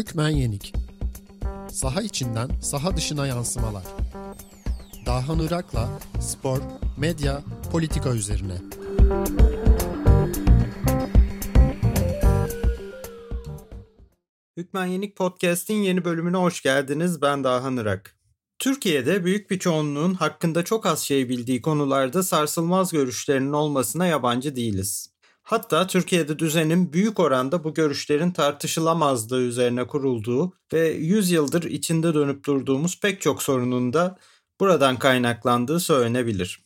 Hükmen Yenik. Saha içinden saha dışına yansımalar. Dahan Irak'la spor, medya, politika üzerine. Hükmen Yenik Podcast'in yeni bölümüne hoş geldiniz. Ben Dahan Irak. Türkiye'de büyük bir çoğunluğun hakkında çok az şey bildiği konularda sarsılmaz görüşlerinin olmasına yabancı değiliz. Hatta Türkiye'de düzenin büyük oranda bu görüşlerin tartışılamazlığı üzerine kurulduğu ve 100 yıldır içinde dönüp durduğumuz pek çok sorunun da buradan kaynaklandığı söylenebilir.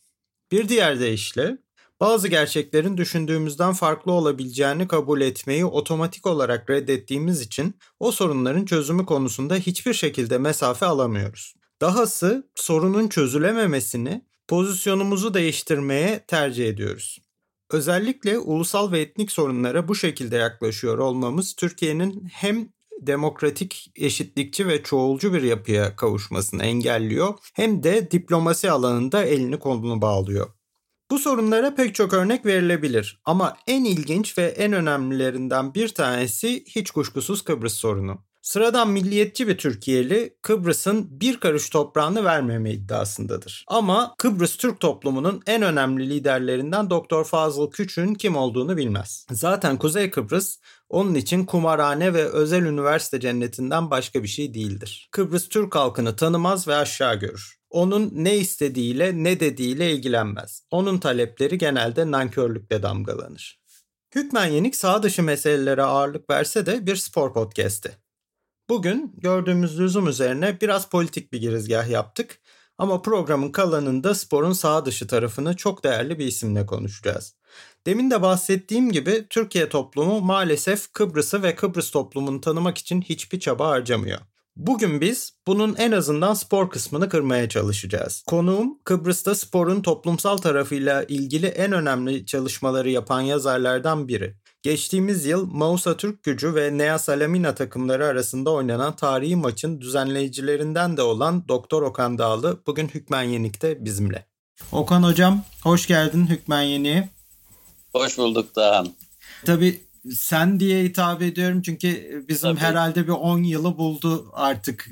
Bir diğer deyişle, bazı gerçeklerin düşündüğümüzden farklı olabileceğini kabul etmeyi otomatik olarak reddettiğimiz için o sorunların çözümü konusunda hiçbir şekilde mesafe alamıyoruz. Dahası sorunun çözülememesini, pozisyonumuzu değiştirmeye tercih ediyoruz. Özellikle ulusal ve etnik sorunlara bu şekilde yaklaşıyor olmamız Türkiye'nin hem demokratik, eşitlikçi ve çoğulcu bir yapıya kavuşmasını engelliyor hem de diplomasi alanında elini kolunu bağlıyor. Bu sorunlara pek çok örnek verilebilir ama en ilginç ve en önemlilerinden bir tanesi hiç kuşkusuz Kıbrıs sorunu. Sıradan milliyetçi bir Türkiye'li Kıbrıs'ın bir karış toprağını vermeme iddiasındadır. Ama Kıbrıs Türk toplumunun en önemli liderlerinden Doktor Fazıl Küçük'ün kim olduğunu bilmez. Zaten Kuzey Kıbrıs onun için kumarhane ve özel üniversite cennetinden başka bir şey değildir. Kıbrıs Türk halkını tanımaz ve aşağı görür. Onun ne istediğiyle ne dediğiyle ilgilenmez. Onun talepleri genelde nankörlükle damgalanır. Hükmen Yenik saha dışı meselelere ağırlık verse de bir spor podcast'i. Bugün gördüğümüz lüzum üzerine biraz politik bir girizgah yaptık ama programın kalanında sporun saha dışı tarafını çok değerli bir isimle konuşacağız. Demin de bahsettiğim gibi Türkiye toplumu maalesef Kıbrıs'ı ve Kıbrıs toplumunu tanımak için hiçbir çaba harcamıyor. Bugün biz bunun en azından spor kısmını kırmaya çalışacağız. Konuğum Kıbrıs'ta sporun toplumsal tarafıyla ilgili en önemli çalışmaları yapan yazarlardan biri. Geçtiğimiz yıl Mağusa Türk Gücü ve Nea Salamina takımları arasında oynanan tarihi maçın düzenleyicilerinden de olan Doktor Okan Dağlı bugün Hükmen Yenik'te bizimle. Okan Hocam, hoş geldin Hükmen Yenik'e. Hoş bulduk Dağhan. Tabii sen diye hitap ediyorum çünkü bizim herhalde bir 10 yılı buldu artık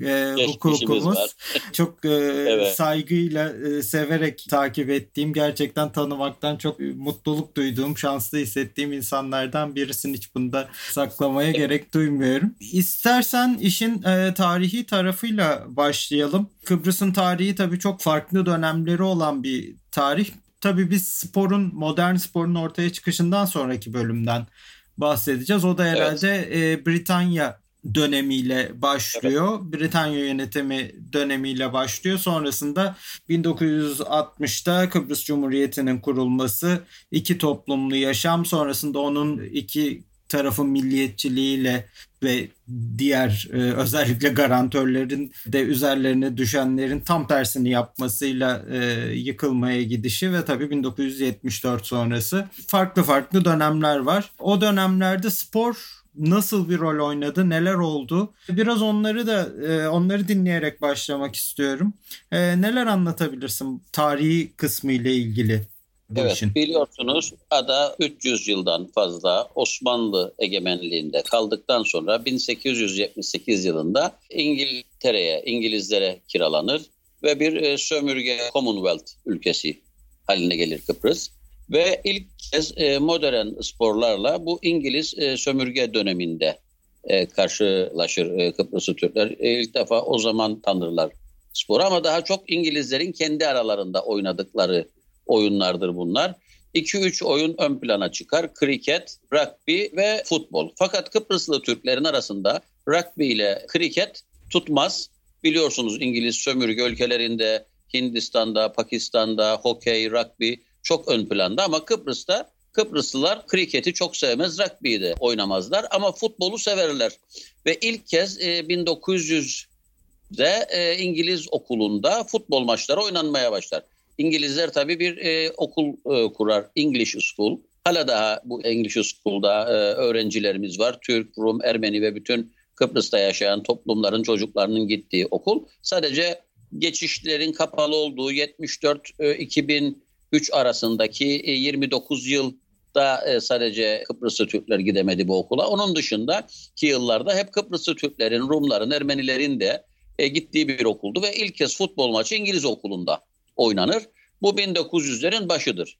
hukukumuz. Çok evet. Saygıyla, severek takip ettiğim, gerçekten tanımaktan çok mutluluk duyduğum, şanslı hissettiğim insanlardan birisini hiç bunda saklamaya gerek duymuyorum. İstersen işin tarihi tarafıyla başlayalım. Kıbrıs'ın tarihi tabii çok farklı dönemleri olan bir tarih. Tabii biz modern sporun ortaya çıkışından sonraki bölümden bahsedeceğiz. O da herhalde Britanya dönemiyle başlıyor. Evet. Britanya yönetimi dönemiyle başlıyor. Sonrasında 1960'ta Kıbrıs Cumhuriyeti'nin kurulması, iki toplumlu yaşam, sonrasında onun iki tarafın milliyetçiliğiyle ve diğer özellikle garantörlerin de üzerlerine düşenlerin tam tersini yapmasıyla yıkılmaya gidişi ve tabii 1974 sonrası farklı dönemler var. O dönemlerde spor nasıl bir rol oynadı, neler oldu? Biraz onları dinleyerek başlamak istiyorum. Neler anlatabilirsin tarihi kısmı ile ilgili? Evet, biliyorsunuz ada 300 yıldan fazla Osmanlı egemenliğinde kaldıktan sonra 1878 yılında İngilizlere kiralanır ve bir sömürge Commonwealth ülkesi haline gelir Kıbrıs. Ve ilk kez modern sporlarla bu İngiliz sömürge döneminde karşılaşır Kıbrıslı Türkler. İlk defa o zaman tanırlar sporu ama daha çok İngilizlerin kendi aralarında oynadıkları oyunlardır bunlar. 2-3 oyun ön plana çıkar. Kriket, rugby ve futbol. Fakat Kıbrıslı Türklerin arasında rugby ile kriket tutmaz. Biliyorsunuz İngiliz sömürge ülkelerinde, Hindistan'da, Pakistan'da hokey, rugby çok ön planda ama Kıbrıslılar kriketi çok sevmez, rugby'yi de oynamazlar ama futbolu severler. Ve ilk kez 1900'de İngiliz okulunda futbol maçları oynanmaya başlar. İngilizler tabii bir okul kurar, English School. Hala daha bu English School'da öğrencilerimiz var. Türk, Rum, Ermeni ve bütün Kıbrıs'ta yaşayan toplumların çocuklarının gittiği okul. Sadece geçişlerin kapalı olduğu 74-2003 arasındaki 29 yıl da sadece Kıbrıslı Türkler gidemedi bu okula. Onun dışındaki yıllarda hep Kıbrıslı Türklerin, Rumların, Ermenilerin de gittiği bir okuldu ve ilk kez futbol maçı İngiliz okulunda oynanır. Bu 1900'lerin başıdır.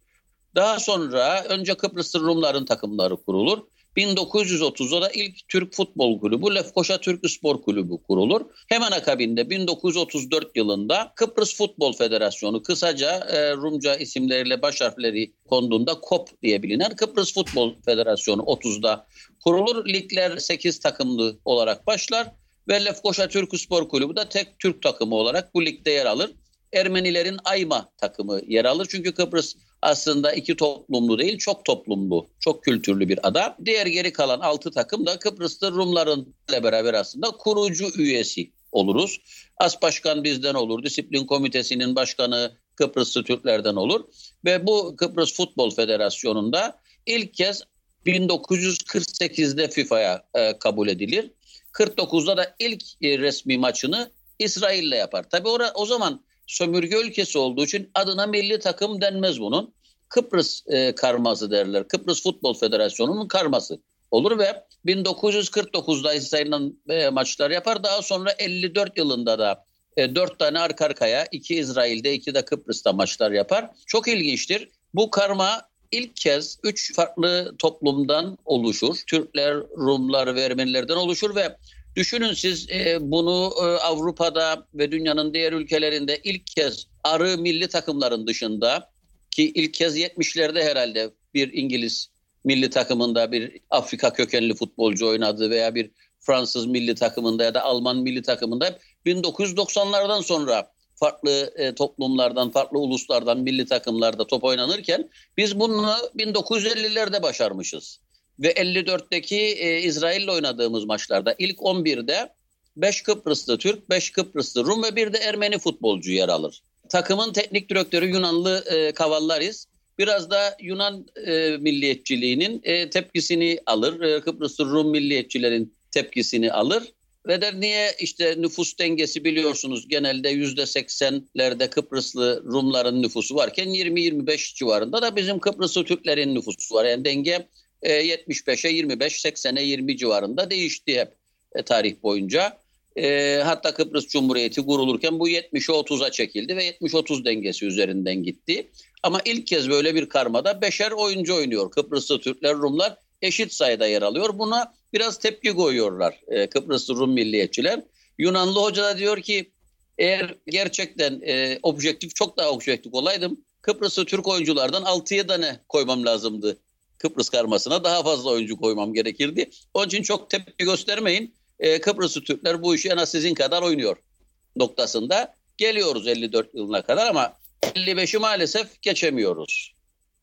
Daha sonra önce Kıbrıslı Rumların takımları kurulur. 1930'da da ilk Türk Futbol Kulübü Lefkoşa Türk Spor Kulübü kurulur. Hemen akabinde 1934 yılında Kıbrıs Futbol Federasyonu, kısaca Rumca isimleriyle baş harfleri konduğunda KOP diye bilinen Kıbrıs Futbol Federasyonu 30'da kurulur. Ligler 8 takımlı olarak başlar ve Lefkoşa Türk Spor Kulübü de tek Türk takımı olarak bu ligde yer alır. Ermenilerin Ayma takımı yer alır. Çünkü Kıbrıs aslında iki toplumlu değil, çok toplumlu, çok kültürlü bir ada. Diğer geri kalan 6 takım da Kıbrıs'ta Rumlarınla beraber aslında kurucu üyesi oluruz. As başkan bizden olur, disiplin komitesinin başkanı Kıbrıslı Türklerden olur. Ve bu Kıbrıs Futbol Federasyonu'nda ilk kez 1948'de FIFA'ya kabul edilir. 49'da da ilk resmi maçını İsrail'le yapar. Tabii o zaman sömürge ülkesi olduğu için adına milli takım denmez bunun. Kıbrıs karması derler. Kıbrıs Futbol Federasyonu'nun karması olur ve 1949'da İsrail'den maçlar yapar. Daha sonra 54 yılında da 4 tane arka arkaya, 2 İsrail'de 2 de Kıbrıs'ta maçlar yapar. Çok ilginçtir. Bu karma ilk kez 3 farklı toplumdan oluşur. Türkler, Rumlar ve Ermenilerden oluşur ve düşünün siz bunu Avrupa'da ve dünyanın diğer ülkelerinde ilk kez arı milli takımların dışında, ki ilk kez 70'lerde herhalde bir İngiliz milli takımında bir Afrika kökenli futbolcu oynadı veya bir Fransız milli takımında ya da Alman milli takımında, 1990'lardan sonra farklı toplumlardan, farklı uluslardan milli takımlarda top oynanırken biz bunu 1950'lerde başarmışız. Ve 54'teki İsrail'le oynadığımız maçlarda ilk 11'de 5 Kıbrıslı Türk, 5 Kıbrıslı Rum ve bir de Ermeni futbolcu yer alır. Takımın teknik direktörü Yunanlı Kavallaris. Biraz da Yunan milliyetçiliğinin tepkisini alır. Kıbrıslı Rum milliyetçilerin tepkisini alır. Ve der niye işte nüfus dengesi, biliyorsunuz genelde %80'lerde Kıbrıslı Rumların nüfusu varken 20-25 civarında da bizim Kıbrıslı Türklerin nüfusu var. Yani denge 75'e 25, 80'e 20 civarında değişti hep tarih boyunca. Hatta Kıbrıs Cumhuriyeti kurulurken bu 70'e 30'a çekildi ve 70-30 dengesi üzerinden gitti. Ama ilk kez böyle bir karmada beşer oyuncu oynuyor. Kıbrıslı Türkler, Rumlar eşit sayıda yer alıyor. Buna biraz tepki koyuyorlar Kıbrıslı Rum milliyetçiler. Yunanlı hoca da diyor ki eğer gerçekten objektif, çok daha objektif olaydım, Kıbrıslı Türk oyunculardan 6'ya da ne koymam lazımdı? Kıbrıs karmasına daha fazla oyuncu koymam gerekirdi. Onun için çok tepki göstermeyin. Kıbrıslı Türkler bu işi en az sizin kadar oynuyor noktasında geliyoruz 54 yılına kadar, ama 55'i maalesef geçemiyoruz.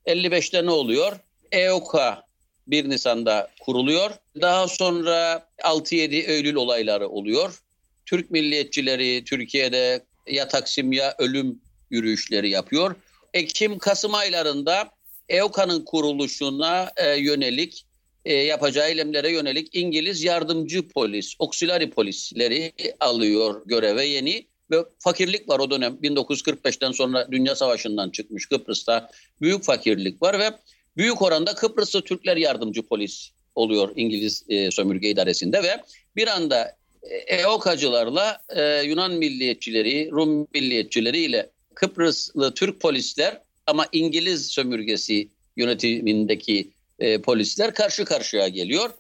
55'te ne oluyor? EOKA 1 Nisan'da kuruluyor. Daha sonra 6-7 Eylül olayları oluyor. Türk milliyetçileri Türkiye'de ya Taksim ya ölüm yürüyüşleri yapıyor. Ekim-Kasım aylarında EOKA'nın kuruluşuna yönelik, yapacağı eylemlere yönelik İngiliz yardımcı polis, auxiliary polisleri alıyor göreve yeni. Ve fakirlik var o dönem. 1945'ten sonra Dünya Savaşı'ndan çıkmış Kıbrıs'ta büyük fakirlik var ve büyük oranda Kıbrıslı Türkler yardımcı polis oluyor İngiliz sömürge idaresinde ve bir anda EOKA'cılarla Yunan milliyetçileri, Rum milliyetçileriyle Kıbrıslı Türk polisler, ama İngiliz sömürgesi yönetimindeki polisler karşı karşıya geliyor.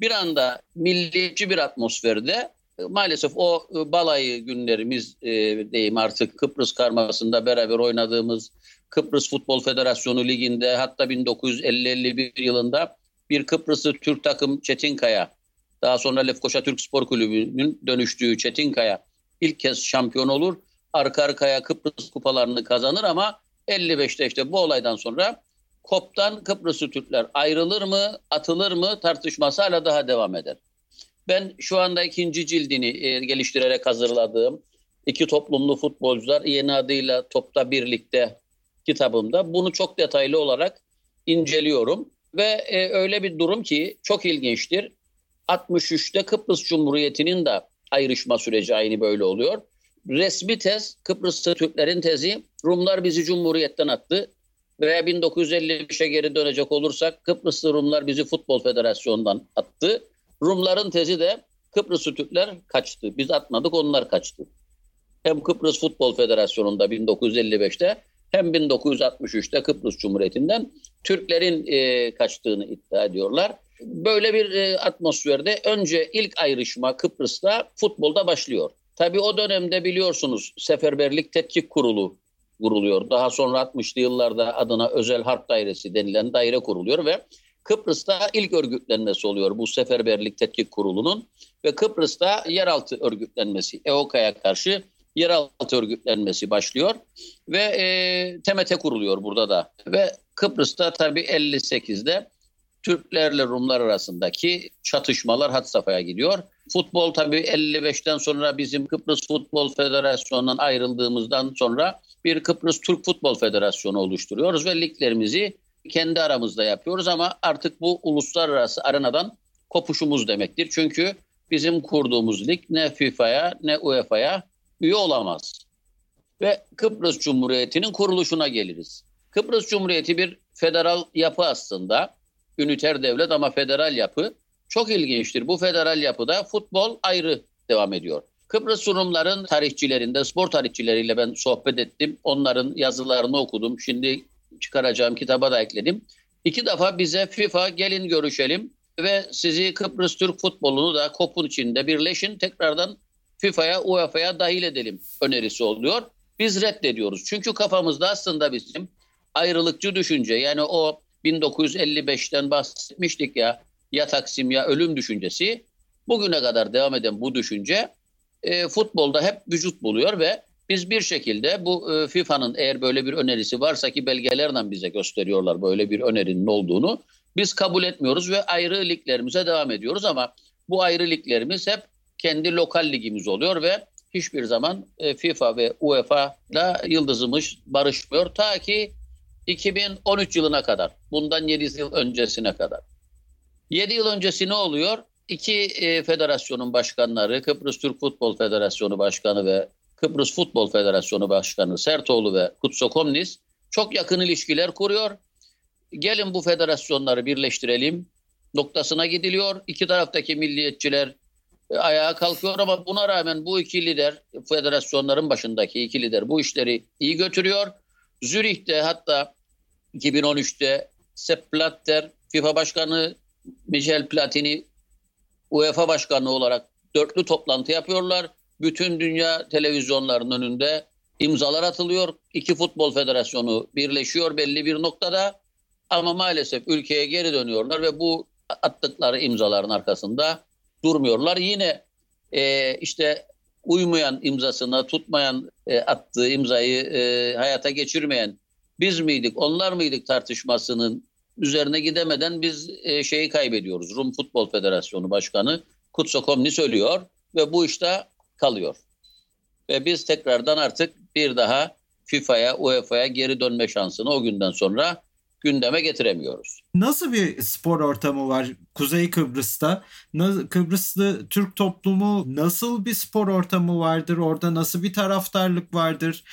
Bir anda milliyetçi bir atmosferde maalesef o balayı günlerimiz diyeyim artık, Kıbrıs karmasında beraber oynadığımız Kıbrıs Futbol Federasyonu Ligi'nde, hatta 1950-51 yılında bir Kıbrıslı Türk takım Çetinkaya, daha sonra Lefkoşa Türk Spor Kulübü'nün dönüştüğü Çetinkaya ilk kez şampiyon olur. Arka arkaya Kıbrıs kupalarını kazanır ama 55'te işte bu olaydan sonra KOP'tan Kıbrıslı Türkler ayrılır mı, atılır mı tartışması hala daha devam eder. Ben şu anda 2. cildini geliştirerek hazırladığım iki toplumlu futbolcular yeni adıyla Topta Birlikte kitabımda bunu çok detaylı olarak inceliyorum. Ve öyle bir durum ki çok ilginçtir. 63'te Kıbrıs Cumhuriyeti'nin de ayrışma süreci aynı böyle oluyor. Resmi tez, Kıbrıslı Türklerin tezi, Rumlar bizi Cumhuriyet'ten attı. ve 1953'e geri dönecek olursak Kıbrıslı Rumlar bizi Futbol Federasyonu'ndan attı. Rumların tezi de Kıbrıslı Türkler kaçtı. Biz atmadık, onlar kaçtı. Hem Kıbrıs Futbol Federasyonu'nda 1955'te hem 1963'te Kıbrıs Cumhuriyeti'nden Türklerin kaçtığını iddia ediyorlar. Böyle bir atmosferde önce ilk ayrışma Kıbrıs'ta futbolda başlıyor. Tabii o dönemde biliyorsunuz Seferberlik Tetkik Kurulu kuruluyor. Daha sonra 60'lı yıllarda adına Özel Harp Dairesi denilen daire kuruluyor ve Kıbrıs'ta ilk örgütlenmesi oluyor bu Seferberlik Tetkik Kurulu'nun ve Kıbrıs'ta yeraltı örgütlenmesi, EOKA'ya karşı yeraltı örgütlenmesi başlıyor ve TMT kuruluyor burada da. Ve Kıbrıs'ta tabii 58'de Türklerle Rumlar arasındaki çatışmalar had safhaya gidiyor. Futbol tabii 55'ten sonra bizim Kıbrıs Futbol Federasyonu'ndan ayrıldığımızdan sonra bir Kıbrıs Türk Futbol Federasyonu oluşturuyoruz ve liglerimizi kendi aramızda yapıyoruz ama artık bu uluslararası arenadan kopuşumuz demektir. Çünkü bizim kurduğumuz lig ne FIFA'ya ne UEFA'ya üye olamaz. Ve Kıbrıs Cumhuriyeti'nin kuruluşuna geliriz. Kıbrıs Cumhuriyeti bir federal yapı aslında. Üniter devlet ama federal yapı. Çok ilginçtir. Bu federal yapıda futbol ayrı devam ediyor. Kıbrıs Rumların tarihçilerinde, spor tarihçileriyle ben sohbet ettim. Onların yazılarını okudum. Şimdi çıkaracağım kitaba da ekledim. 2 defa bize FIFA gelin görüşelim ve sizi Kıbrıs Türk futbolunu da KOP'un içinde birleşin. Tekrardan FIFA'ya, UEFA'ya dahil edelim önerisi oluyor. Biz reddediyoruz. Çünkü kafamızda aslında bizim ayrılıkçı düşünce, yani o 1955'ten bahsetmiştik ya Taksim ya ölüm düşüncesi, bugüne kadar devam eden bu düşünce futbolda hep vücut buluyor ve biz bir şekilde bu FIFA'nın eğer böyle bir önerisi varsa ki belgelerle bize gösteriyorlar böyle bir önerinin olduğunu, biz kabul etmiyoruz ve ayrı liglerimize devam ediyoruz ama bu ayrı liglerimiz hep kendi lokal ligimiz oluyor ve hiçbir zaman FIFA ve UEFA'la yıldızımız barışmıyor ta ki 2013 yılına kadar, bundan 7 yıl öncesine kadar. 7 yıl öncesi ne oluyor? 2 federasyonun başkanları, Kıbrıs Türk Futbol Federasyonu Başkanı ve Kıbrıs Futbol Federasyonu Başkanı Sertoğlu ve Kutsokomnis çok yakın ilişkiler kuruyor. Gelin bu federasyonları birleştirelim noktasına gidiliyor. İki taraftaki milliyetçiler ayağa kalkıyor ama buna rağmen bu iki lider, federasyonların başındaki iki lider bu işleri iyi götürüyor. Zürih'te hatta 2013'te Sepp Blatter, FIFA Başkanı Michel Platini, UEFA Başkanı olarak dörtlü toplantı yapıyorlar. Bütün dünya televizyonlarının önünde imzalar atılıyor. 2 futbol federasyonu birleşiyor belli bir noktada ama maalesef ülkeye geri dönüyorlar ve bu attıkları imzaların arkasında durmuyorlar. Yine işte uymayan imzasına, tutmayan attığı imzayı hayata geçirmeyen biz miydik, onlar mıydık tartışmasının üzerine gidemeden biz şeyi kaybediyoruz. Rum Futbol Federasyonu Başkanı Kutsokomnis ölüyor ve bu işte kalıyor. Ve biz tekrardan artık bir daha FIFA'ya, UEFA'ya geri dönme şansını o günden sonra gündeme getiremiyoruz. Nasıl bir spor ortamı var Kuzey Kıbrıs'ta? Kıbrıslı Türk toplumu nasıl bir spor ortamı vardır? Orada nasıl bir taraftarlık vardır?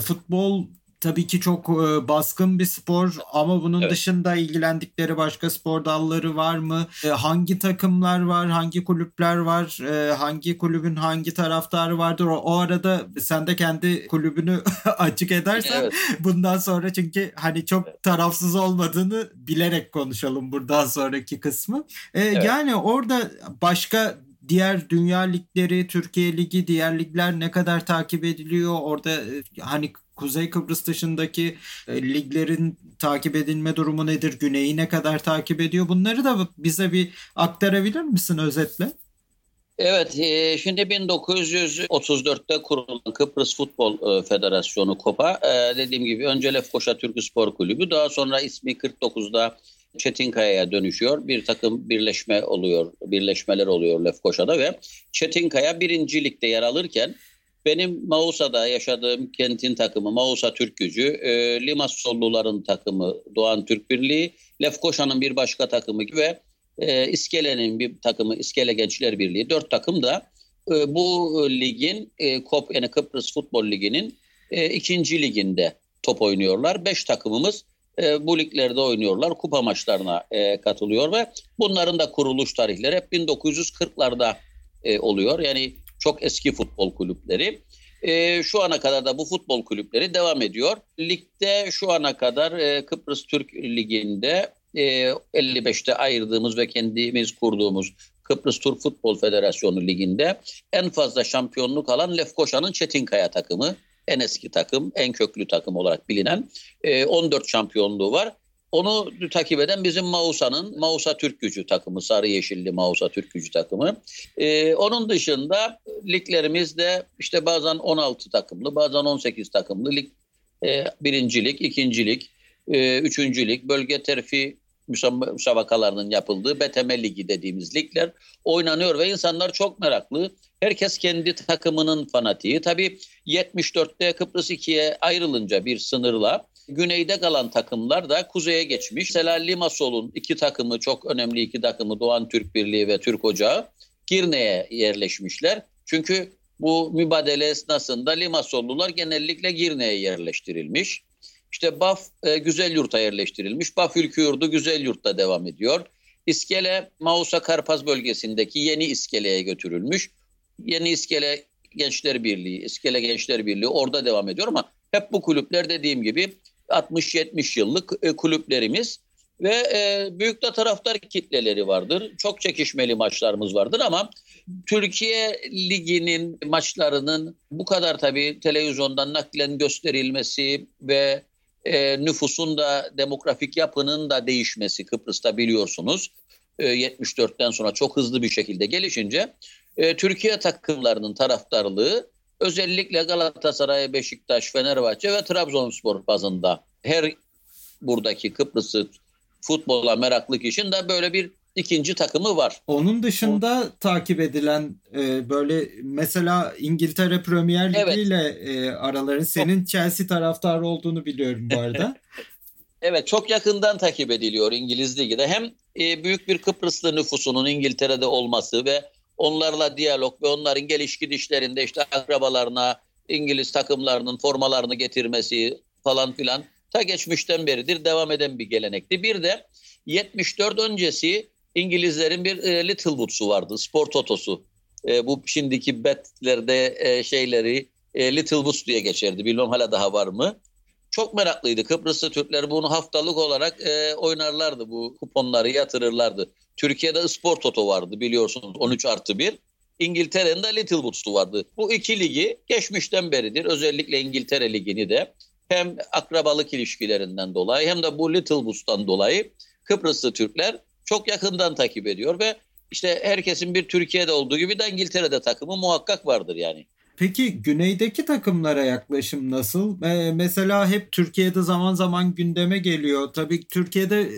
Futbol tabii ki çok baskın bir spor ama bunun dışında ilgilendikleri başka spor dalları var mı? Hangi takımlar var? Hangi kulüpler var? Hangi kulübün hangi taraftarı vardır? O arada sen de kendi kulübünü açık edersen bundan sonra, çünkü hani çok tarafsız olmadığını bilerek konuşalım bundan sonraki kısmı. Yani orada başka diğer dünya ligleri, Türkiye Ligi, diğer ligler ne kadar takip ediliyor? Orada hani Kuzey Kıbrıs dışındaki liglerin takip edilme durumu nedir? Güneyi ne kadar takip ediyor? Bunları da bize bir aktarabilir misin özetle? Evet, şimdi 1934'te kurulan Kıbrıs Futbol Federasyonu KOP'a dediğim gibi önce Lefkoşa Türk Spor Kulübü, daha sonra ismi 49'da Çetinkaya'ya dönüşüyor. Bir takım birleşmeler oluyor Lefkoşa'da ve Çetinkaya 1. Lig'de yer alırken benim Mağusa'da yaşadığım kentin takımı Mağusa Türk Gücü, Limassolluların takımı Doğan Türk Birliği, Lefkoşa'nın bir başka takımı ve İskele'nin bir takımı İskele Gençler Birliği. 4 takım da bu ligin, KOP yani Kıbrıs Futbol Ligi'nin 2. liginde top oynuyorlar. 5 takımımız bu liglerde oynuyorlar. Kupa maçlarına katılıyor ve bunların da kuruluş tarihleri hep 1940'larda oluyor. Yani çok eski futbol kulüpleri. Şu ana kadar da bu futbol kulüpleri devam ediyor. Ligde şu ana kadar Kıbrıs Türk Ligi'nde 55'te ayırdığımız ve kendimiz kurduğumuz Kıbrıs Türk Futbol Federasyonu Ligi'nde en fazla şampiyonluk alan Lefkoşa'nın Çetinkaya takımı. En eski takım, en köklü takım olarak bilinen 14 şampiyonluğu var. Onu takip eden bizim Mağusa'nın Mağusa Türk Gücü takımı, sarı yeşilli Mağusa Türk Gücü takımı. Onun dışında liglerimizde işte bazen 16 takımlı, bazen 18 takımlı lig, birincilik, ikincilik, üçüncülük, bölge terfi müsabakalarının yapıldığı BTM Ligi dediğimiz ligler oynanıyor ve insanlar çok meraklı. Herkes kendi takımının fanatiği. Tabii 74'te Kıbrıs 2'ye ayrılınca bir sınırla güneyde kalan takımlar da kuzeye geçmiş. Mesela Limasol'un iki takımı, çok önemli iki takımı, Doğan Türk Birliği ve Türk Ocağı Girne'ye yerleşmişler. Çünkü bu mübadele esnasında Limasollular genellikle Girne'ye yerleştirilmiş. İşte Baf Güzelyurt'a yerleştirilmiş. Baf Ülküyurdu Güzelyurt'ta devam ediyor. İskele Mausa Karpaz bölgesindeki Yeni İskele'ye götürülmüş. Yeni İskele Gençler Birliği, İskele Gençler Birliği orada devam ediyor ama hep bu kulüpler dediğim gibi 60-70 yıllık kulüplerimiz ve büyük de taraftar kitleleri vardır. Çok çekişmeli maçlarımız vardır ama Türkiye Ligi'nin maçlarının bu kadar tabii televizyondan naklen gösterilmesi ve nüfusun da demografik yapının da değişmesi, Kıbrıs'ta biliyorsunuz 74'ten sonra çok hızlı bir şekilde gelişince Türkiye takımlarının taraftarlığı özellikle Galatasaray, Beşiktaş, Fenerbahçe ve Trabzonspor bazında her buradaki Kıbrıs'ı futbola meraklı kişinin de böyle bir ikinci takımı var. Onun dışında takip edilen böyle mesela İngiltere Premier Ligi ile araları, senin Chelsea taraftarı olduğunu biliyorum bu arada. Evet, çok yakından takip ediliyor İngiliz Ligi'de. Hem büyük bir Kıbrıslı nüfusunun İngiltere'de olması ve onlarla diyalog ve onların geliş gidişlerinde işte akrabalarına İngiliz takımlarının formalarını getirmesi falan filan ta geçmişten beridir devam eden bir gelenekti. Bir de 74 öncesi İngilizlerin bir Littlewood'su vardı, spor totosu. Bu şimdiki betlerde şeyleri Littlewood diye geçerdi. Bilmem hala daha var mı? Çok meraklıydı. Kıbrıslı Türkler bunu haftalık olarak oynarlardı. Bu kuponları yatırırlardı. Türkiye'de spor toto vardı biliyorsunuz 13+1. İngiltere'nin de Littlewood'su vardı. Bu iki ligi geçmişten beridir, özellikle İngiltere Ligi'ni de hem akrabalık ilişkilerinden dolayı hem de bu Littlewood'dan dolayı Kıbrıslı Türkler çok yakından takip ediyor ve işte herkesin bir Türkiye'de olduğu gibi de İngiltere'de takımı muhakkak vardır yani. Peki güneydeki takımlara yaklaşım nasıl? Mesela hep Türkiye'de zaman zaman gündeme geliyor. Tabii Türkiye'de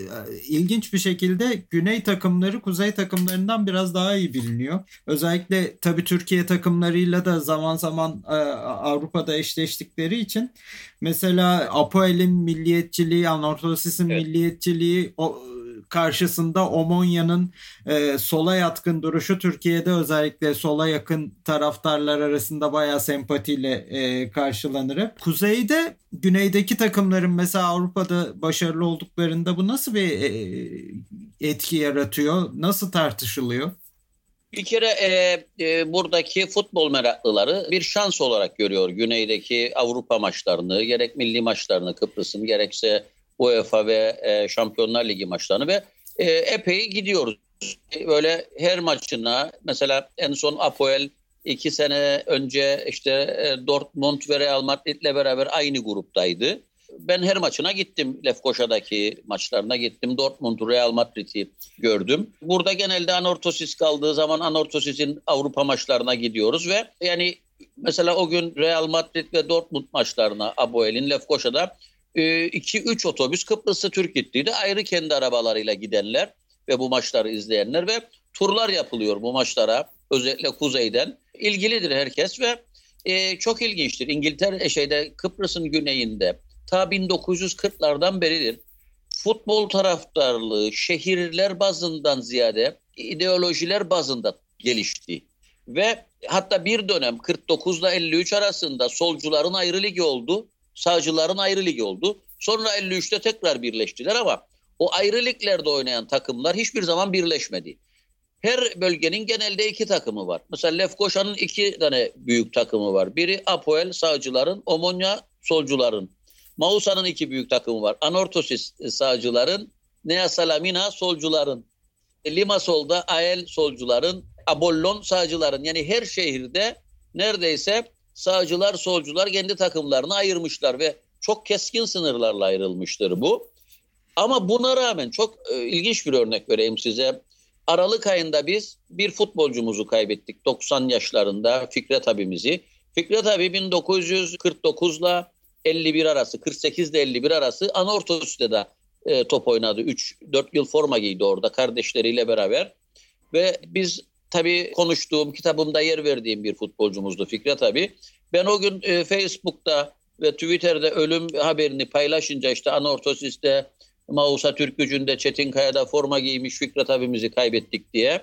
ilginç bir şekilde güney takımları kuzey takımlarından biraz daha iyi biliniyor. Özellikle tabii Türkiye takımlarıyla da zaman zaman Avrupa'da eşleştikleri için. Mesela Apoel'in milliyetçiliği, Anorthosis'in milliyetçiliği... karşısında Omonya'nın sola yatkın duruşu Türkiye'de özellikle sola yakın taraftarlar arasında bayağı sempatiyle karşılanır. Kuzeyde güneydeki takımların mesela Avrupa'da başarılı olduklarında bu nasıl bir etki yaratıyor? Nasıl tartışılıyor? Bir kere buradaki futbol meraklıları bir şans olarak görüyor güneydeki Avrupa maçlarını, gerek milli maçlarını Kıbrıs'ın, gerekse UEFA ve Şampiyonlar Ligi maçlarını ve epey gidiyoruz. Böyle her maçına, mesela en son Apoel 2 sene önce işte Dortmund ve Real Madrid'le beraber aynı gruptaydı. Ben her maçına gittim. Lefkoşa'daki maçlarına gittim. Dortmund'u, Real Madrid'i gördüm. Burada genelde Anorthosis kaldığı zaman Anorthosis'in Avrupa maçlarına gidiyoruz ve yani mesela o gün Real Madrid ve Dortmund maçlarına Apoel'in Lefkoşa'da 2-3 otobüs Kıbrıslı Türk gittiydi. Ayrı kendi arabalarıyla gidenler ve bu maçları izleyenler ve turlar yapılıyor bu maçlara. Özellikle kuzeyden ilgilidir herkes ve çok ilginçtir. İngiltere Kıbrıs'ın güneyinde ta 1940'lardan beridir futbol taraftarlığı şehirler bazından ziyade ideolojiler bazında gelişti. Ve hatta bir dönem 49 ile 53 arasında solcuların ayrı ligi oldu. Sağcıların ayrı ligi oldu. Sonra 53'te tekrar birleştiler ama o ayrı liglerde oynayan takımlar hiçbir zaman birleşmedi. Her bölgenin genelde iki takımı var. Mesela Lefkoşa'nın iki tane büyük takımı var. Biri Apoel sağcıların, Omonya solcuların. Mağusa'nın iki büyük takımı var. Anorthosis sağcıların, Nea Salamina solcuların. Limasol'da Ael solcuların, Apollon sağcıların. Yani her şehirde neredeyse sağcılar, solcular kendi takımlarını ayırmışlar ve çok keskin sınırlarla ayrılmıştır bu. Ama buna rağmen çok ilginç bir örnek vereyim size. Aralık ayında biz bir futbolcumuzu kaybettik 90 yaşlarında, Fikret abimizi. Fikret abi 1949'la 51 arası, 48 ile 51 arası Anortos'ta da top oynadı. 3-4 yıl forma giydi orada kardeşleriyle beraber. Ve biz tabii konuştuğum, kitabımda yer verdiğim bir futbolcumuzdu Fikret abi. Ben o gün Facebook'ta ve Twitter'da ölüm haberini paylaşınca işte Anortosis'te, Mağusa Türk Gücü'nde, Çetinkaya'da forma giymiş Fikret abimizi kaybettik diye.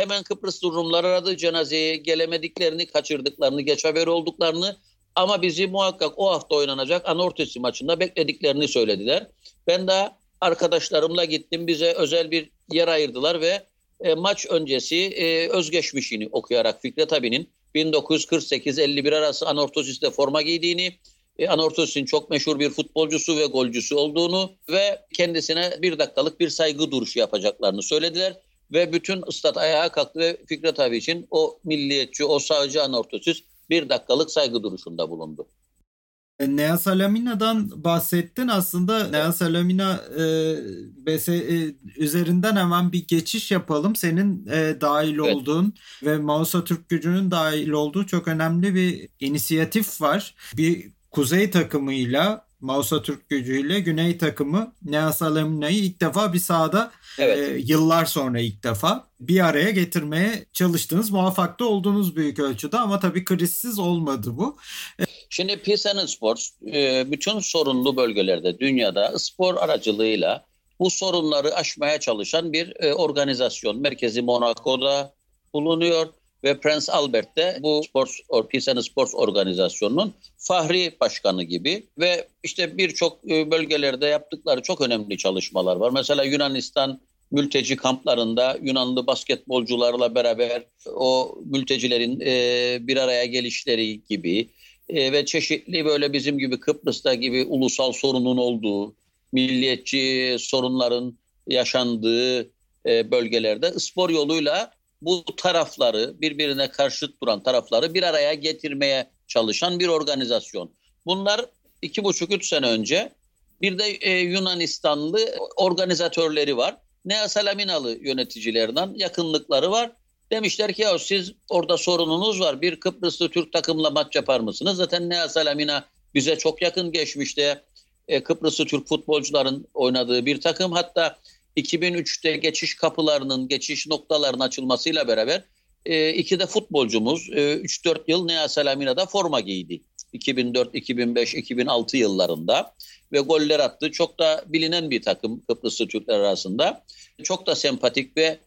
Hemen Kıbrıs durumları aradı cenazeye, gelemediklerini, kaçırdıklarını, geç haber olduklarını ama bizi muhakkak o hafta oynanacak Anorthosis maçında beklediklerini söylediler. Ben de arkadaşlarımla gittim, bize özel bir yer ayırdılar ve maç öncesi özgeçmişini okuyarak Fikret abinin 1948-51 arası Anorthosis'te forma giydiğini, Anorthosis'in çok meşhur bir futbolcusu ve golcüsü olduğunu ve kendisine bir dakikalık bir saygı duruşu yapacaklarını söylediler. Ve bütün stat ayağa kalktı ve Fikret abi için o milliyetçi, o sağcı Anorthosis bir dakikalık saygı duruşunda bulundu. Nea Salamina'dan bahsettin aslında. Evet. Nea Salamina üzerinden hemen bir geçiş yapalım. Senin dahil olduğun ve Mağusa Türk Gücü'nün dahil olduğu çok önemli bir inisiyatif var. Bir kuzey takımıyla, Mağusa Türk Gücü'yle güney takımı Nea Salamina'yı ilk defa bir sahada yıllar sonra ilk defa bir araya getirmeye çalıştınız. Muvaffak da oldunuz büyük ölçüde ama tabii krizsiz olmadı bu. Şimdi Peace and Sports bütün sorunlu bölgelerde dünyada spor aracılığıyla bu sorunları aşmaya çalışan bir organizasyon. Merkezi Monaco'da bulunuyor ve Prince Albert de bu Peace and Sports organizasyonunun fahri başkanı gibi ve işte birçok bölgelerde yaptıkları çok önemli çalışmalar var. Mesela Yunanistan mülteci kamplarında Yunanlı basketbolcularla beraber o mültecilerin bir araya gelişleri gibi ve çeşitli böyle bizim gibi Kıbrıs'ta gibi ulusal sorunun olduğu, milliyetçi sorunların yaşandığı bölgelerde spor yoluyla bu tarafları, birbirine karşıt duran tarafları bir araya getirmeye çalışan bir organizasyon. Bunlar 2,5-3 sene önce bir de Yunanistanlı organizatörleri var. Nea Salaminalı yöneticilerden yakınlıkları var. Demişler ki ya siz orada sorununuz var, bir Kıbrıslı Türk takımla maç yapar mısınız? Zaten Nea Salamina bize çok yakın, geçmişte Kıbrıslı Türk futbolcuların oynadığı bir takım. Hatta 2003'te geçiş kapılarının, geçiş noktalarının açılmasıyla beraber iki de futbolcumuz 3-4 yıl Nea Salamina'da forma giydi. 2004, 2005, 2006 yıllarında ve goller attı. Çok da bilinen bir takım Kıbrıslı Türkler arasında. Çok da sempatik ve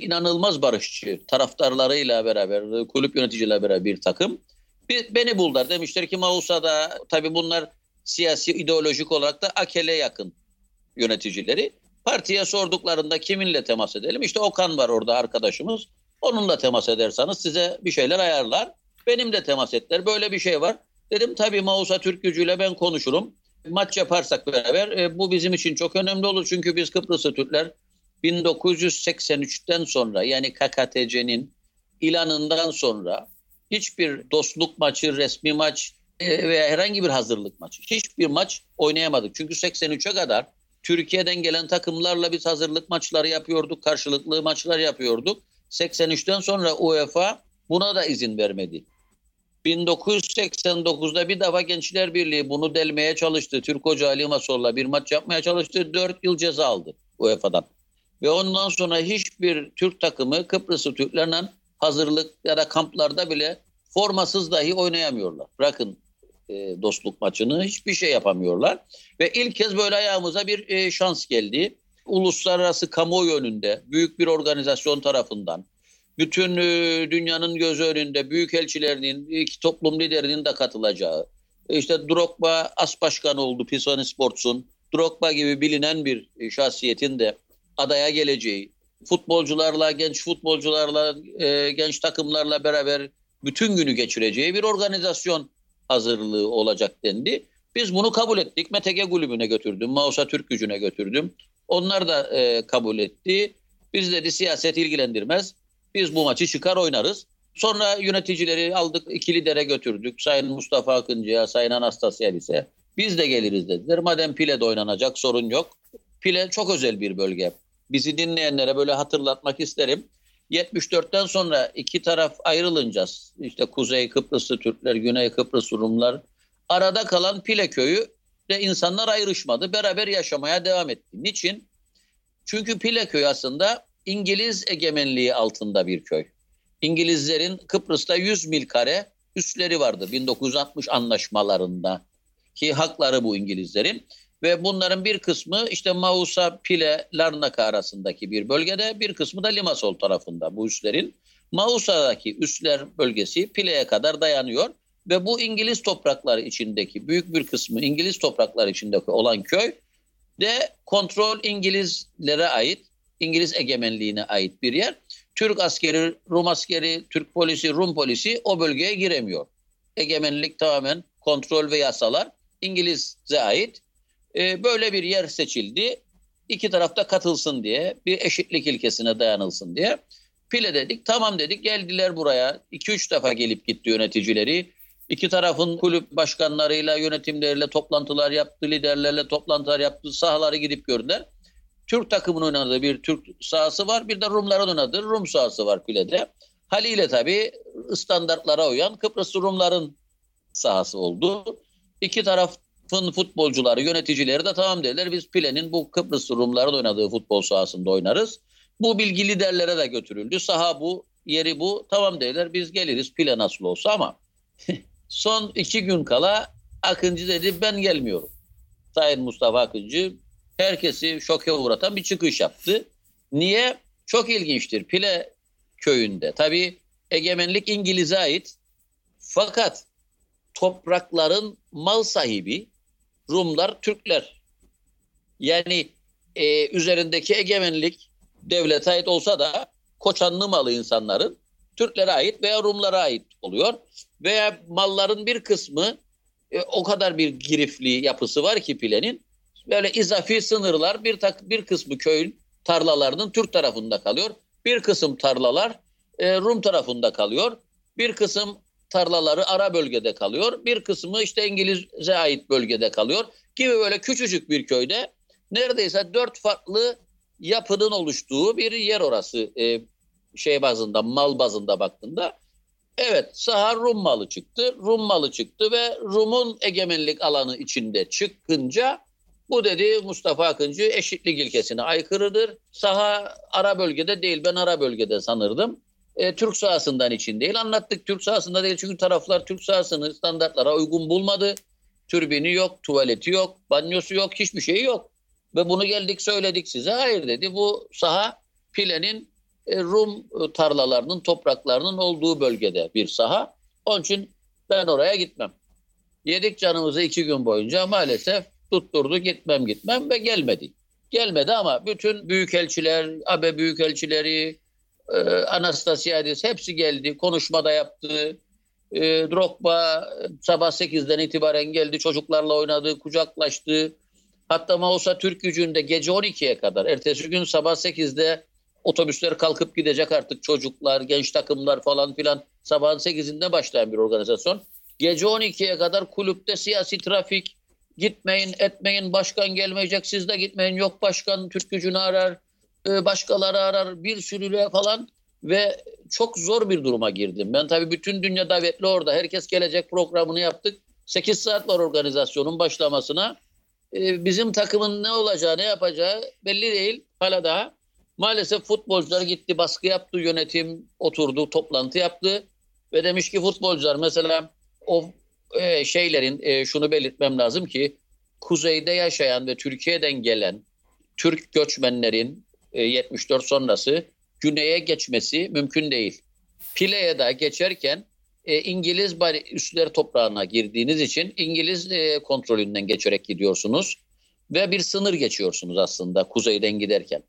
inanılmaz barışçı, taraftarlarıyla beraber, kulüp yöneticileriyle beraber bir takım. Beni buldular, demişler ki Mausa'da, tabii bunlar siyasi ideolojik olarak da AKEL'e yakın yöneticileri. Partiye sorduklarında kiminle temas edelim? İşte Okan var orada arkadaşımız. Onunla temas ederseniz size bir şeyler ayarlar. Benim de temas ettiler. Böyle bir şey var. Dedim tabii Mağusa Türk Gücü'yle ben konuşurum. Maç yaparsak beraber bu bizim için çok önemli olur. Çünkü biz Kıbrıslı Türkler 1983'ten sonra, yani KKTC'nin ilanından sonra hiçbir dostluk maçı, resmi maç veya herhangi bir hazırlık maçı, hiçbir maç oynayamadık. Çünkü 83'e kadar Türkiye'den gelen takımlarla biz hazırlık maçları yapıyorduk, karşılıklı maçlar yapıyorduk. 83'ten sonra UEFA buna da izin vermedi. 1989'da bir defa Gençler Birliği bunu delmeye çalıştı. Türk Hoca Ali Masol'la bir maç yapmaya çalıştı. 4 yıl ceza aldı UEFA'dan. Ve ondan sonra hiçbir Türk takımı Kıbrıslı Türklerle hazırlık ya da kamplarda bile formasız dahi oynayamıyorlar. Bırakın dostluk maçını, hiçbir şey yapamıyorlar. Ve ilk kez böyle ayağımıza bir şans geldi. Uluslararası kamuoyu önünde, büyük bir organizasyon tarafından, bütün dünyanın gözü önünde büyük elçilerinin, toplum liderinin de katılacağı, İşte Drogba as başkanı oldu Peace and Sports'un. Drogba gibi bilinen bir şahsiyetin de adaya geleceği, futbolcularla, genç futbolcularla, genç takımlarla beraber bütün günü geçireceği bir organizasyon hazırlığı olacak dendi. Biz bunu kabul ettik. MTG kulübüne götürdüm, Mağusa Türk Gücü'ne götürdüm. Onlar da kabul etti. Biz dedi siyaset ilgilendirmez. Biz bu maçı çıkar oynarız. Sonra yöneticileri aldık, İkilider'e götürdük. Sayın Mustafa Akıncı'ya, Sayın Anastasiadis'e. Biz de geliriz dediler. Madem Pile'de oynanacak sorun yok. Pile çok özel bir bölge. Bizi dinleyenlere böyle hatırlatmak isterim. 74'ten sonra iki taraf ayrılınca, işte Kuzey Kıbrıslı Türkler, Güney Kıbrıs Rumlar, arada kalan Pile köyü de insanlar ayrışmadı. Beraber yaşamaya devam etti. Niçin? Çünkü Pile köyü aslında İngiliz egemenliği altında bir köy. İngilizlerin Kıbrıs'ta 100 mil kare üstleri vardı 1960 anlaşmalarında ki hakları bu İngilizlerin. Ve bunların bir kısmı işte Mausa, Pile, Larnaka arasındaki bir bölgede, bir kısmı da Limassol tarafında bu üslerin. Mausa'daki üsler bölgesi Pile'ye kadar dayanıyor ve bu İngiliz toprakları içindeki büyük bir kısmı İngiliz toprakları içindeki olan köy de kontrol İngilizlere ait, İngiliz egemenliğine ait bir yer. Türk askeri, Rum askeri, Türk polisi, Rum polisi o bölgeye giremiyor. Egemenlik tamamen kontrol ve yasalar İngiliz'e ait. Böyle bir yer seçildi. İki tarafta katılsın diye, bir eşitlik ilkesine dayanılsın diye. Pile dedik, tamam dedik, geldiler buraya. 2-3 defa gelip gitti yöneticileri. İki tarafın kulüp başkanlarıyla, yönetimleriyle toplantılar yaptı, liderlerle toplantılar yaptı, sahaları gidip gördüler. Türk takımının oynadığı bir Türk sahası var, bir de Rumların oynadığı Rum sahası var Pile'de. Haliyle tabii standartlara uyan Kıbrıslı Rumların sahası oldu. İki tarafın futbolcuları, yöneticileri de tamam dediler, biz Pile'nin bu Kıbrıslı Rumların oynadığı futbol sahasında oynarız. Bu bilgi liderlere de götürüldü, saha bu, yeri bu, tamam dediler, biz geliriz Pile nasıl olsa ama... Son 2 gün kala Akıncı dedi ben gelmiyorum. Sayın Mustafa Akıncı herkesi şoke uğratan bir çıkış yaptı. Niye? Çok ilginçtir. Pile köyünde tabii egemenlik İngiliz'e ait fakat toprakların mal sahibi Rumlar, Türkler. Yani üzerindeki egemenlik devlete ait olsa da Koçanlı malı insanların Türklere ait veya Rumlara ait oluyor. Veya malların bir kısmı o kadar bir girifli yapısı var ki Pile'nin böyle izafi sınırlar bir kısmı köyün tarlalarının Türk tarafında kalıyor. Bir kısım tarlalar Rum tarafında kalıyor. Bir kısım tarlaları ara bölgede kalıyor. Bir kısmı işte İngiliz'e ait bölgede kalıyor gibi böyle küçücük bir köyde neredeyse 4 farklı yapının oluştuğu bir yer orası bazında, mal bazında baktığında. Evet, saha Rum malı çıktı. Rum malı çıktı ve Rum'un egemenlik alanı içinde çıkınca bu dedi Mustafa Akıncı eşitlik ilkesine aykırıdır. Saha ara bölgede değil, ben ara bölgede sanırdım. Türk sahasından için değil. Anlattık, Türk sahasında değil çünkü taraflar Türk sahasını standartlara uygun bulmadı. Türbini yok, tuvaleti yok, banyosu yok, hiçbir şeyi yok. Ve bunu geldik söyledik size. Hayır dedi, bu saha Pile'nin Rum tarlalarının, topraklarının olduğu bölgede bir saha. Onun için ben oraya gitmem. Yedik canımızı 2 gün boyunca maalesef tutturdu gitmem ve gelmedi. Gelmedi ama bütün büyükelçiler, AB büyükelçileri, Anastasiadis hepsi geldi, konuşma da yaptı. Drogba sabah 8'den itibaren geldi, çocuklarla oynadı, kucaklaştı. Hatta Mağusa Türk Gücü'nde gece 12'ye kadar, ertesi gün sabah 8'de otobüsler kalkıp gidecek artık çocuklar, genç takımlar falan filan. Sabahın 8'inde başlayan bir organizasyon. Gece 12'ye kadar kulüpte siyasi trafik, gitmeyin, etmeyin, başkan gelmeyecek, siz de gitmeyin, yok başkan Türk Gücü'nü arar, başkaları arar, bir sürüyle falan. Ve çok zor bir duruma girdim. Ben tabii bütün dünya davetli orada, herkes gelecek programını yaptık. 8 saat var organizasyonun başlamasına. Bizim takımın ne olacağı, ne yapacağı belli değil hala daha. Maalesef futbolcular gitti, baskı yaptı, yönetim oturdu, toplantı yaptı ve demiş ki futbolcular mesela o şunu belirtmem lazım ki kuzeyde yaşayan ve Türkiye'den gelen Türk göçmenlerin 74 sonrası güneye geçmesi mümkün değil. Pile'ye de geçerken İngiliz üstleri toprağına girdiğiniz için İngiliz kontrolünden geçerek gidiyorsunuz ve bir sınır geçiyorsunuz aslında kuzeyden giderken.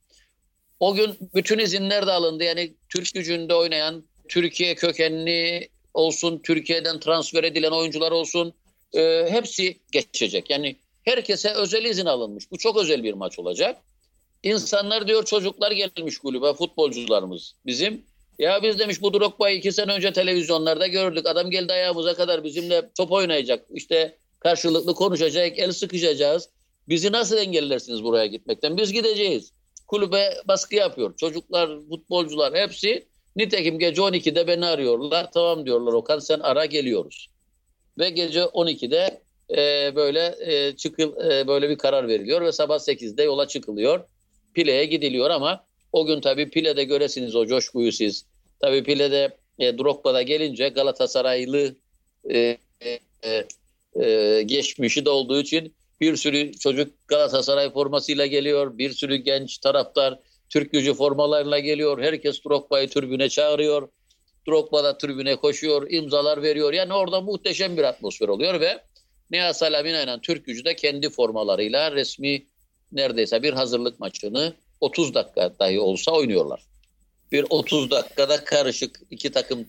O gün bütün izinler de alındı. Yani Türk gücünde oynayan, Türkiye kökenli olsun, Türkiye'den transfer edilen oyuncular olsun, hepsi geçecek. Yani herkese özel izin alınmış. Bu çok özel bir maç olacak. İnsanlar diyor, çocuklar gelmiş kulübe, futbolcularımız bizim. Ya biz demiş, bu Drogba'yı 2 sene önce televizyonlarda gördük. Adam geldi ayağımıza kadar, bizimle top oynayacak. İşte karşılıklı konuşacak, el sıkışacağız. Bizi nasıl engellersiniz buraya gitmekten? Biz gideceğiz. Kulübe baskı yapıyor. Çocuklar, futbolcular hepsi. Nitekim gece 12'de beni arıyorlar. Tamam diyorlar, Okan sen ara, geliyoruz. Ve gece 12'de böyle bir karar veriliyor ve sabah 8'de yola çıkılıyor. Pile'ye gidiliyor ama o gün tabii Pile'de göresiniz o coşkuyu siz. Tabii Pile'de Drogba'da gelince Galatasaraylı geçmişi de olduğu için bir sürü çocuk Galatasaray formasıyla geliyor. Bir sürü genç taraftar Türk gücü formalarıyla geliyor. Herkes Drogba'yı tribüne çağırıyor. Drogba da tribüne koşuyor, imzalar veriyor. Yani orada muhteşem bir atmosfer oluyor ve Nea Salamina'yla Türk gücü de kendi formalarıyla resmi neredeyse bir hazırlık maçını 30 dakika dahi olsa oynuyorlar. Bir 30 dakikada karışık, iki takım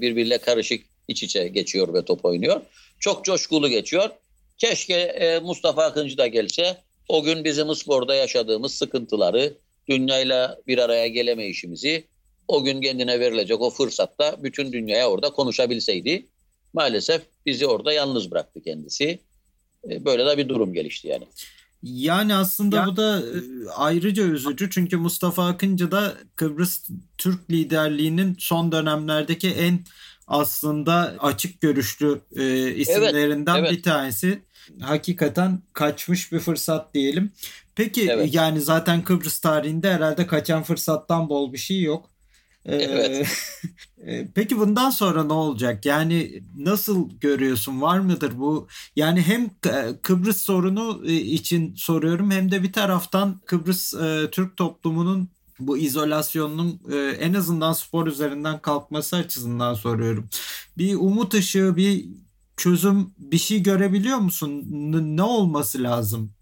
birbiriyle karışık iç içe geçiyor ve top oynuyor. Çok coşkulu geçiyor. Keşke Mustafa Akıncı da gelse, o gün bizim sporda yaşadığımız sıkıntıları, dünyayla bir araya gelemeyişimizi, o gün kendine verilecek o fırsatta bütün dünyaya orada konuşabilseydi. Maalesef bizi orada yalnız bıraktı kendisi. Böyle de bir durum gelişti yani. Yani aslında ya, bu da ayrıca üzücü çünkü Mustafa Akıncı da Kıbrıs Türk liderliğinin son dönemlerdeki en aslında açık görüşlü isimlerinden bir tanesi. Hakikaten kaçmış bir fırsat diyelim. Peki yani zaten Kıbrıs tarihinde herhalde kaçan fırsattan bol bir şey yok. Peki bundan sonra ne olacak? Yani nasıl görüyorsun? Var mıdır bu? Yani hem Kıbrıs sorunu için soruyorum hem de bir taraftan Kıbrıs Türk toplumunun bu izolasyonunun en azından spor üzerinden kalkması açısından soruyorum. Bir umut ışığı, bir çözüm, bir şey görebiliyor musun? Ne olması lazım?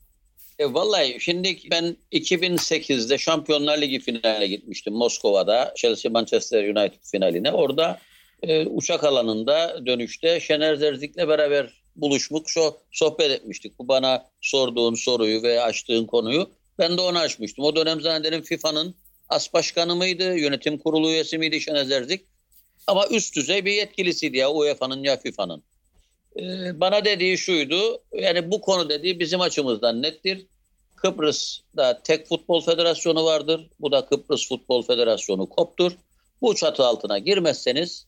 Vallahi şimdi ben 2008'de Şampiyonlar Ligi finaline gitmiştim Moskova'da. Chelsea-Manchester United finaline. Orada uçak alanında dönüşte Şener Zerzik'le beraber buluşmuş, sohbet etmiştik. Bu bana sorduğun soruyu ve açtığın konuyu ben de ona açmıştım. O dönem zannederim FIFA'nın as başkanı mıydı, yönetim kurulu üyesi miydi Şener Zerzik? Ama üst düzey bir yetkilisiydi ya UEFA'nın ya FIFA'nın. Bana dediği şuydu, yani bu konu dediği bizim açımızdan nettir. Kıbrıs'ta tek futbol federasyonu vardır. Bu da Kıbrıs Futbol Federasyonu KOP'tur. Bu çatı altına girmezseniz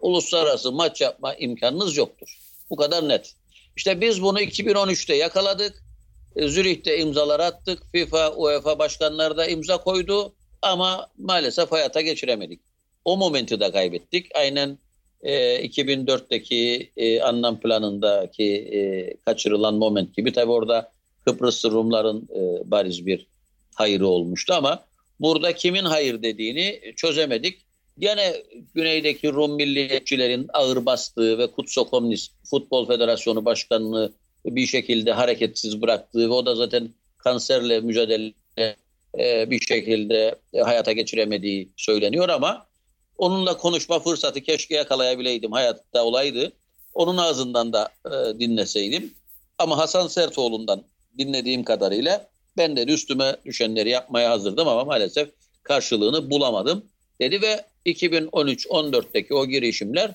uluslararası maç yapma imkanınız yoktur. Bu kadar net. İşte biz bunu 2013'te yakaladık. Zürih'te imzalar attık. FIFA, UEFA başkanları da imza koydu. Ama maalesef hayata geçiremedik. O momenti de kaybettik. Aynen 2004'teki anlam planındaki kaçırılan moment gibi. Tabi orada Kıbrıslı Rumların bariz bir hayrı olmuştu ama burada kimin hayır dediğini çözemedik. Gene güneydeki Rum milliyetçilerin ağır bastığı ve Kutsokomnis Futbol Federasyonu Başkanı'nı bir şekilde hareketsiz bıraktığı ve o da zaten kanserle mücadele bir şekilde hayata geçiremediği söyleniyor ama onunla konuşma fırsatı keşke yakalayabileydim, hayatta olaydı. Onun ağzından da dinleseydim. Ama Hasan Sertoğlu'ndan dinlediğim kadarıyla ben de üstüme düşenleri yapmaya hazırdım ama maalesef karşılığını bulamadım dedi ve 2013-14'teki o girişimler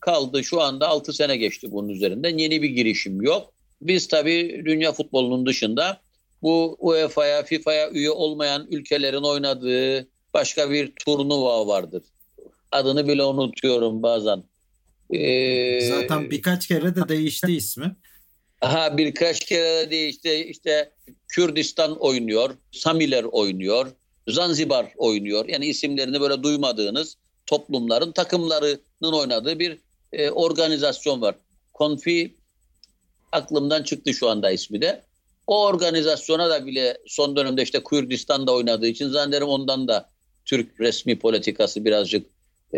kaldı. Şu anda 6 sene geçti bunun üzerinden. Yeni bir girişim yok. Biz tabii dünya futbolunun dışında bu UEFA'ya, FIFA'ya üye olmayan ülkelerin oynadığı başka bir turnuva vardır. Adını bile unutuyorum bazen. Zaten birkaç kere de değişti ismi. Ha, birkaç kere de değişti. İşte Kürdistan oynuyor, Samiler oynuyor, Zanzibar oynuyor. Yani isimlerini böyle duymadığınız toplumların takımlarının oynadığı bir organizasyon var. Konfi aklımdan çıktı şu anda ismi de. O organizasyona da bile son dönemde işte Kürdistan'da oynadığı için zannederim ondan da Türk resmi politikası birazcık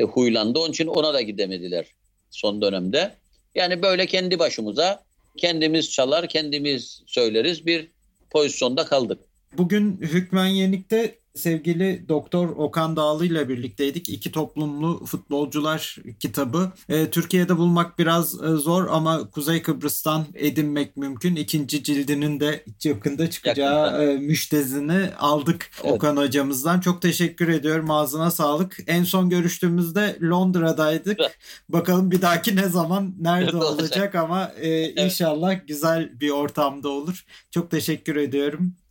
huylandı. Onun için ona da gidemediler. son dönemde. Yani böyle kendi başımıza kendimiz çalar, kendimiz söyleriz bir pozisyonda kaldık. Bugün Hükmen Yenik'te sevgili Doktor Okan Dağlı ile birlikteydik. İki Toplumlu Futbolcular kitabı. Türkiye'de bulmak biraz zor ama Kuzey Kıbrıs'tan edinmek mümkün. İkinci cildinin de yakında çıkacağı müjdesini aldık, evet, Okan hocamızdan. Çok teşekkür ediyorum. Ağzına sağlık. En son görüştüğümüzde Londra'daydık. Evet. Bakalım bir dahaki ne zaman, nerede olacak ama inşallah güzel bir ortamda olur. Çok teşekkür ediyorum.